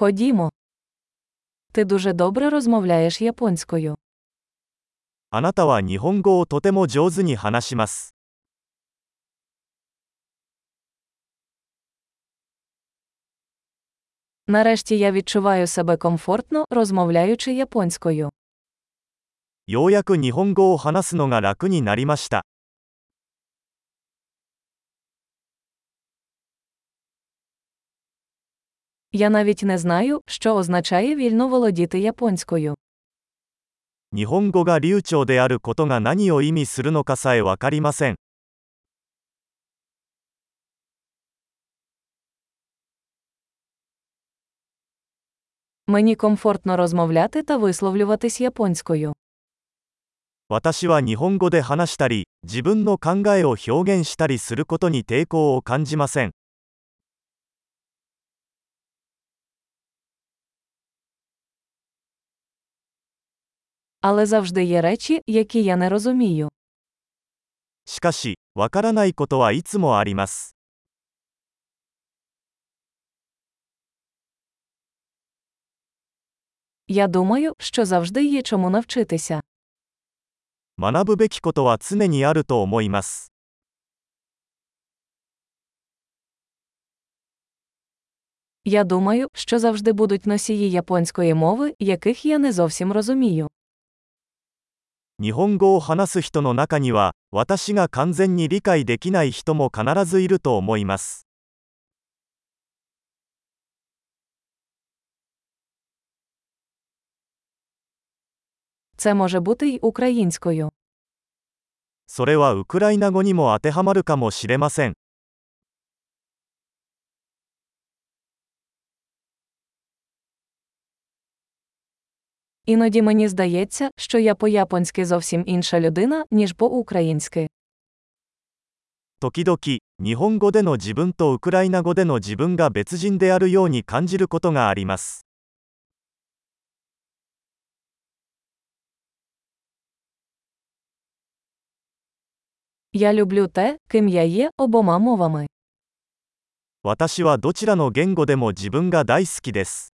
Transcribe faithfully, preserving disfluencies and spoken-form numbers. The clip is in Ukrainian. Ходімо. Ти дуже добре розмовляєш японською. あなたは日本語をとても上手に話します。Нарешті я відчуваю себе комфортно, розмовляючи японською. ようやく日本語を話すのが楽になりました。Я навіть не знаю, що означає вільно володіти японською. 日本語が流暢であることが何を意味するのかさえわかりません。Мені комфортно розмовляти та висловлюватись японською. 私は日本語で話したり、自分の考えを表現したりすることに抵抗を感じません。Але завжди є речі, які я не розумію. しかし、わからないことはいつもあります。Я думаю, що завжди є чому навчитися. 学ぶべきことは常にあると思います。Я думаю, що завжди будуть носії японської мови, яких я не зовсім розумію. 日本語を話す人の中には、私が完全に理解できない人も必ずいると思います。Це може бути й українською. それはウクライナ語にも当てはまるかもしれません。Іноді мені здається, що я по-японськи зовсім інша людина, ніж по-українськи. 時々、日本語での自分とウクライナ語での自分が別人であるように感じることがあります。Я люблю те, ким я є обома мовами. 私はどちらの言語でも自分が大好きです。